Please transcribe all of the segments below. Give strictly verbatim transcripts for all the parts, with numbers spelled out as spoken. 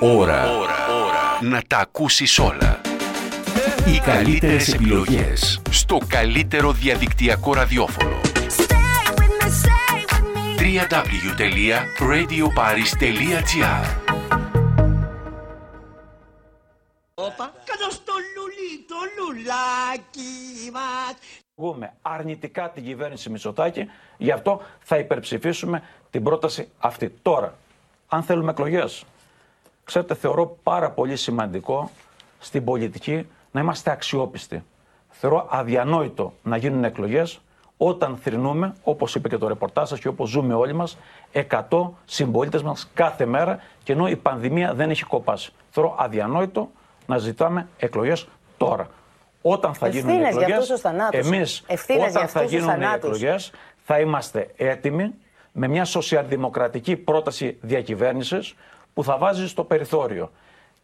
Ώρα, ώρα, ώρα να τα ακούσεις όλα. Οι καλύτερες επιλογές στο καλύτερο διαδικτυακό ραδιόφωνο. double-u double-u double-u τελεία radioparis τελεία gr. Όπα, κάτω στο λουλί, το λουλάκι μας. Βγούμε αρνητικά την κυβέρνηση Μητσοτάκη, γι' αυτό θα υπερψηφίσουμε την πρόταση αυτή. Τώρα, αν θέλουμε εκλογές, ξέρετε, θεωρώ πάρα πολύ σημαντικό στην πολιτική να είμαστε αξιόπιστοι. Θεωρώ αδιανόητο να γίνουν εκλογές όταν θρηνούμε, όπως είπε και το ρεπορτάζ σας και όπως ζούμε όλοι μας, εκατό συμπολίτες μας κάθε μέρα, και ενώ η πανδημία δεν έχει κοπάσει. Θεωρώ αδιανόητο να ζητάμε εκλογές τώρα. Όταν θα ευθύνες γίνουν εκλογές, εμείς ευθύνες όταν θα γίνουν οι εκλογές θα είμαστε έτοιμοι με μια σοσιαλδημοκρατική πρόταση διακυβέρνησης που θα βάζει στο περιθώριο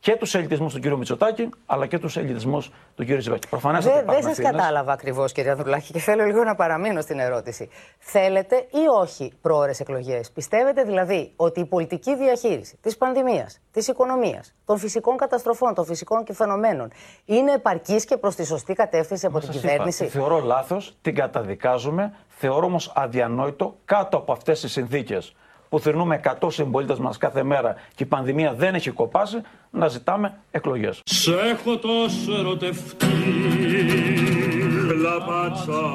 και τους ελιτισμούς του κ. Μητσοτάκη, αλλά και τους ελιτισμούς του κ. Ζηβάκη. Προφανώς δεν δε σας κατάλαβα ακριβώς, κ. Δουρλάχη, και θέλω λίγο να παραμείνω στην ερώτηση. Θέλετε ή όχι προώρες εκλογές? Πιστεύετε δηλαδή ότι η πολιτική διαχείριση της πανδημίας, της οικονομίας, των φυσικών καταστροφών, των φυσικών φαινομένων είναι επαρκής και προς τη σωστή κατεύθυνση από Μα την κυβέρνηση? Είπα, θεωρώ λάθος, την καταδικάζουμε. Θεωρώ όμως αδιανόητο κάτω από αυτές τις συνθήκες, που θρηνούμε εκατό συμπολίτες μας κάθε μέρα και η πανδημία δεν έχει κοπάσει, να ζητάμε εκλογές. Σ' έχω τόσο ερωτευτεί, λαπάτσα,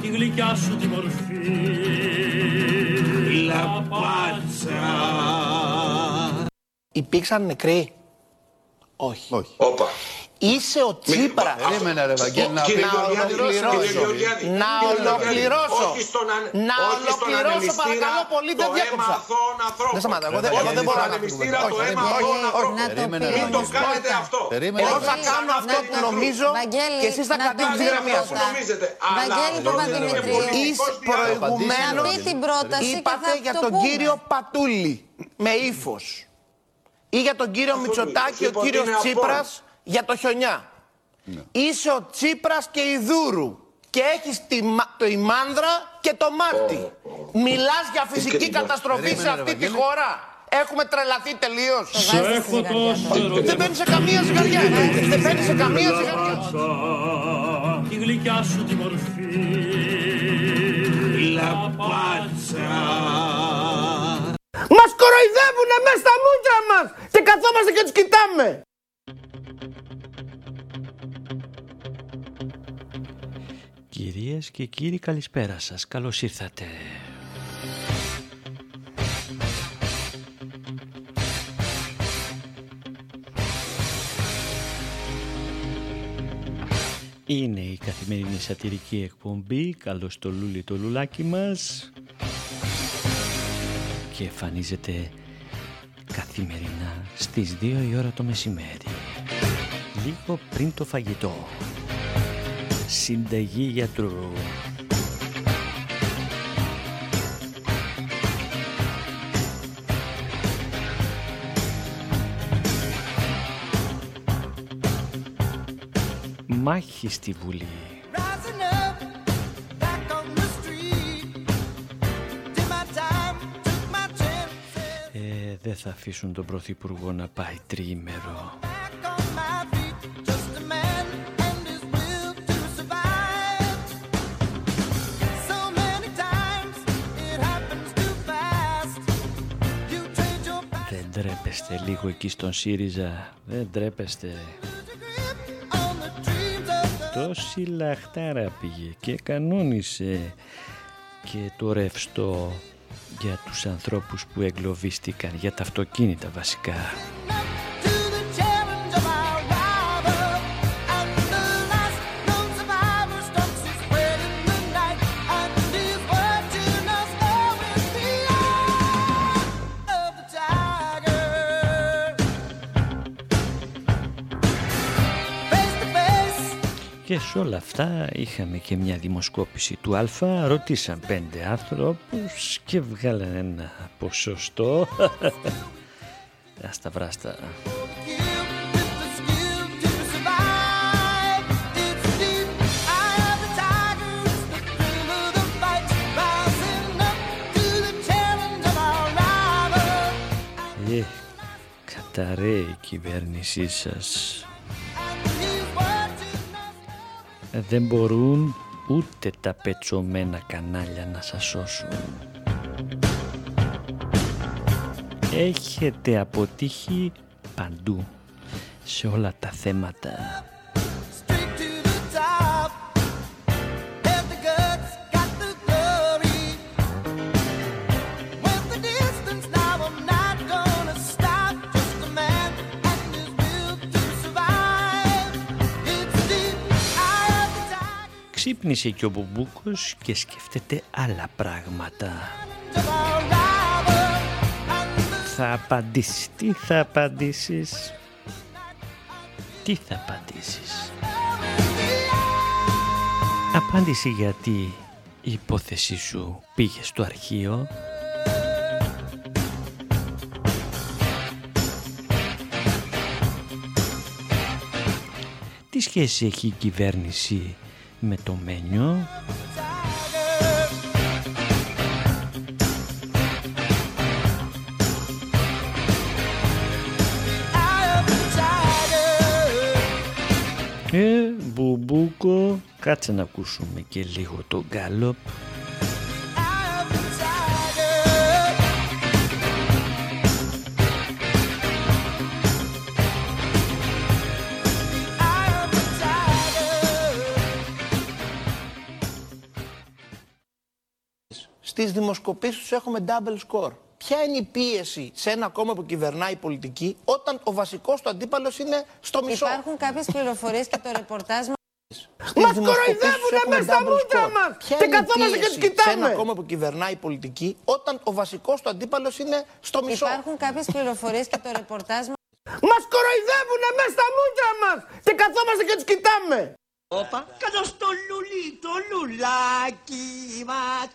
τη γλυκιά σου τη μορφή, λαπάτσα. Υπήρξαν νεκροί? Όχι. Όχι. Όπα. Είσαι ο Τσίπρας. Περίμενε, ρε Βαγγέλη, να ολοκληρώσω. Να ολοκληρώσω. Να ολοκληρώσω, παρακαλώ πολύ, δεν διάκοψα. Δεν σταματά, εγώ δεν μπορώ να κάνω. Μην το κάνετε αυτό. Εγώ θα κάνω αυτό που νομίζω και εσείς θα κρατήσετε τη γραμμή σας. Βαγγέλη Παπαδημητρίου, προηγουμένως είπατε για τον κύριο Πατούλη με ύφος ή για τον κύριο Μητσοτάκη, ο κύριος Τσίπρας, για το χιονιά. Ναι. Είσαι ο Τσίπρας και η Δούρου και έχεις τη, το η μάνδρα και το μάρτι. Μιλάς για φυσική καταστροφή σε αυτή τη χώρα. Έχουμε τρελαθεί τελείως. Δεν μπαίνει σε καμία ζυγαριά. Δεν μπαίνει σε καμία ζυγαριά. Τη γλυκιά σου τη μορφή, λαπάτσα. Μας κοροϊδεύουνε μέσα στα μούτρα μας και καθόμαστε και τους κοιτάμε. Κυρίες και κύριοι, καλησπέρα σας. Καλώς ήρθατε. Είναι η καθημερινή σατιρική εκπομπή «Καλώς το λούλι το λουλάκι μας» και εμφανίζεται καθημερινά στις δύο η ώρα το μεσημέρι, λίγο πριν το φαγητό. Συνταγή γιατρού. Μάχη στη Βουλή. Ε, δεν θα αφήσουν τον Πρωθυπουργό να πάει τριήμερο. Δεν τρέπεστε λίγο εκεί στον ΣΥΡΙΖΑ? Δεν τρέπεστε? Τόση λαχτάρα πήγε και κανόνισε και το ρευστό για τους ανθρώπους που εγκλωβίστηκαν, για τα αυτοκίνητα βασικά. Και σε όλα αυτά είχαμε και μια δημοσκόπηση του Αλφα, ρωτήσαν πέντε άνθρωπους και βγάλανε ένα ποσοστό, άστα βράστα. καταραίει η κυβέρνησή σας. Δεν μπορούν ούτε τα πετσωμένα κανάλια να σας σώσουν. Έχετε αποτύχει παντού, σε όλα τα θέματα. Ξύπνησε και ο Μπουμπούκος και σκέφτεται άλλα πράγματα. Θα απαντήσεις, τι θα απαντήσεις, τι θα απαντήσεις. Απάντηση γιατί η υπόθεσή σου πήγε στο αρχείο. Τι σχέση έχει η κυβέρνηση με το μένιο? Ε, Μπουμπούκο, κάτσε να ακούσουμε και λίγο το γκάλοπ. Στις δημοσκοπήσεις τους έχουμε double score. Ποια είναι η πίεση σε ένα κόμμα που κυβερνάει η πολιτική όταν ο βασικός του αντίπαλος είναι στο μισό? Υπάρχουν κάποιες πληροφορίες και το ρεπορτάζ μας. Μας κοροϊδεύουνε μέσα στα μούτρα μας και καθόμαστε και τους κοιτάμε. Σε ένα κόμμα που κυβερνάει η πολιτική όταν ο βασικός του αντίπαλος είναι στο μισό. Υπάρχουν κάποιες πληροφορίες και το ρεπορτάζ μας. Μας κοροϊδεύουνε μέσα στα μούτρα μας και καθόμαστε και τους κοιτάμε. Όπα, κάτω στο λουλί, το λουλάκι μας.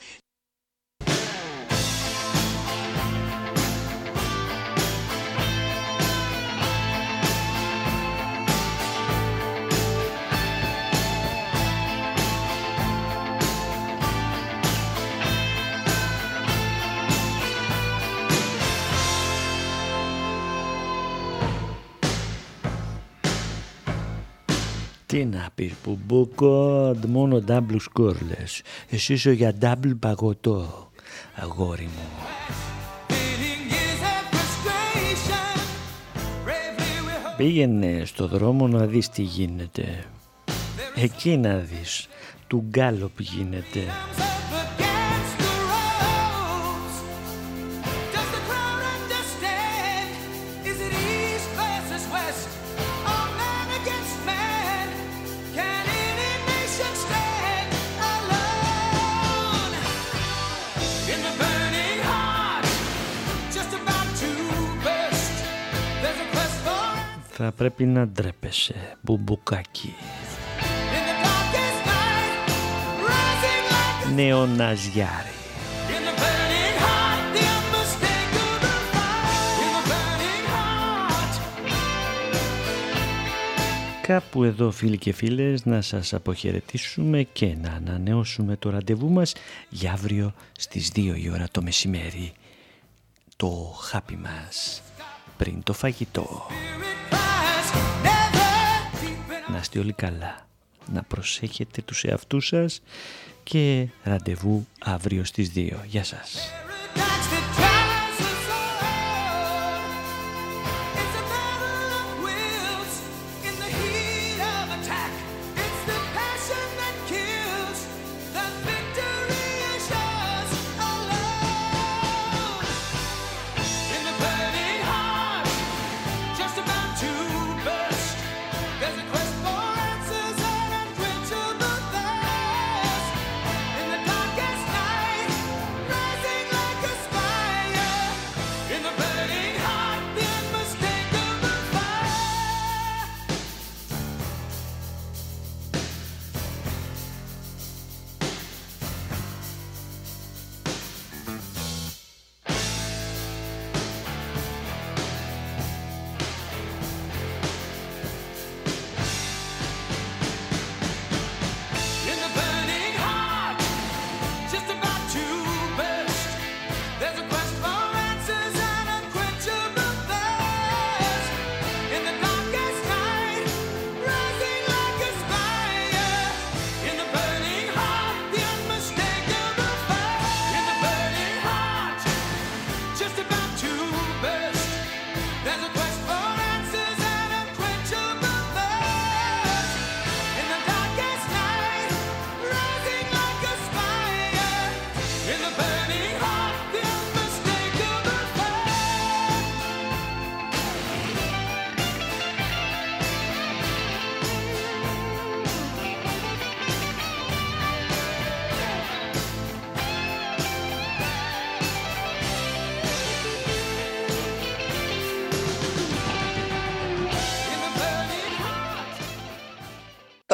Τι να πεις Μπουμπούκο, μόνο double score λες. Εσύ είσαι για double παγωτό, αγόρι μου. Πήγαινε στο δρόμο να δεις τι γίνεται. Εκεί να δεις, του γκάλοπ γίνεται. Θα πρέπει να ντρέπεσαι, Μπουμπουκάκι. Like νεοναζιάρη. Κάπου εδώ φίλοι και φίλες να σας αποχαιρετήσουμε και να ανανεώσουμε το ραντεβού μας για αύριο στις δύο η ώρα το μεσημέρι. Το χάπι μας πριν το φαγητό. Να είστε όλοι καλά, να προσέχετε τους εαυτούς σας και ραντεβού αύριο στις δύο. Γεια σας. Sing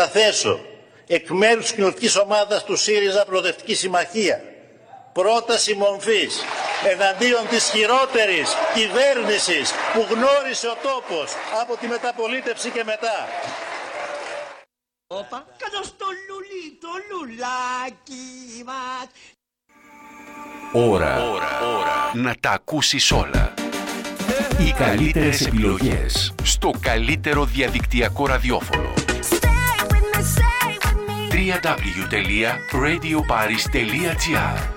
καταθέσω εκ μέρους της κοινωνικής ομάδας του ΣΥΡΙΖΑ Προοδευτική Συμμαχία πρόταση μομφής εναντίον της χειρότερης κυβέρνησης που γνώρισε ο τόπος από τη μεταπολίτευση και μετά. Όπα, κάτω στο λουλί, το λουλάκι μας. Ώρα, ώρα, ώρα να τα ακούσεις όλα. Οι καλύτερες επιλογές στο καλύτερο διαδικτυακό ραδιόφωνο. double-u double-u double-u τελεία radioparis τελεία gr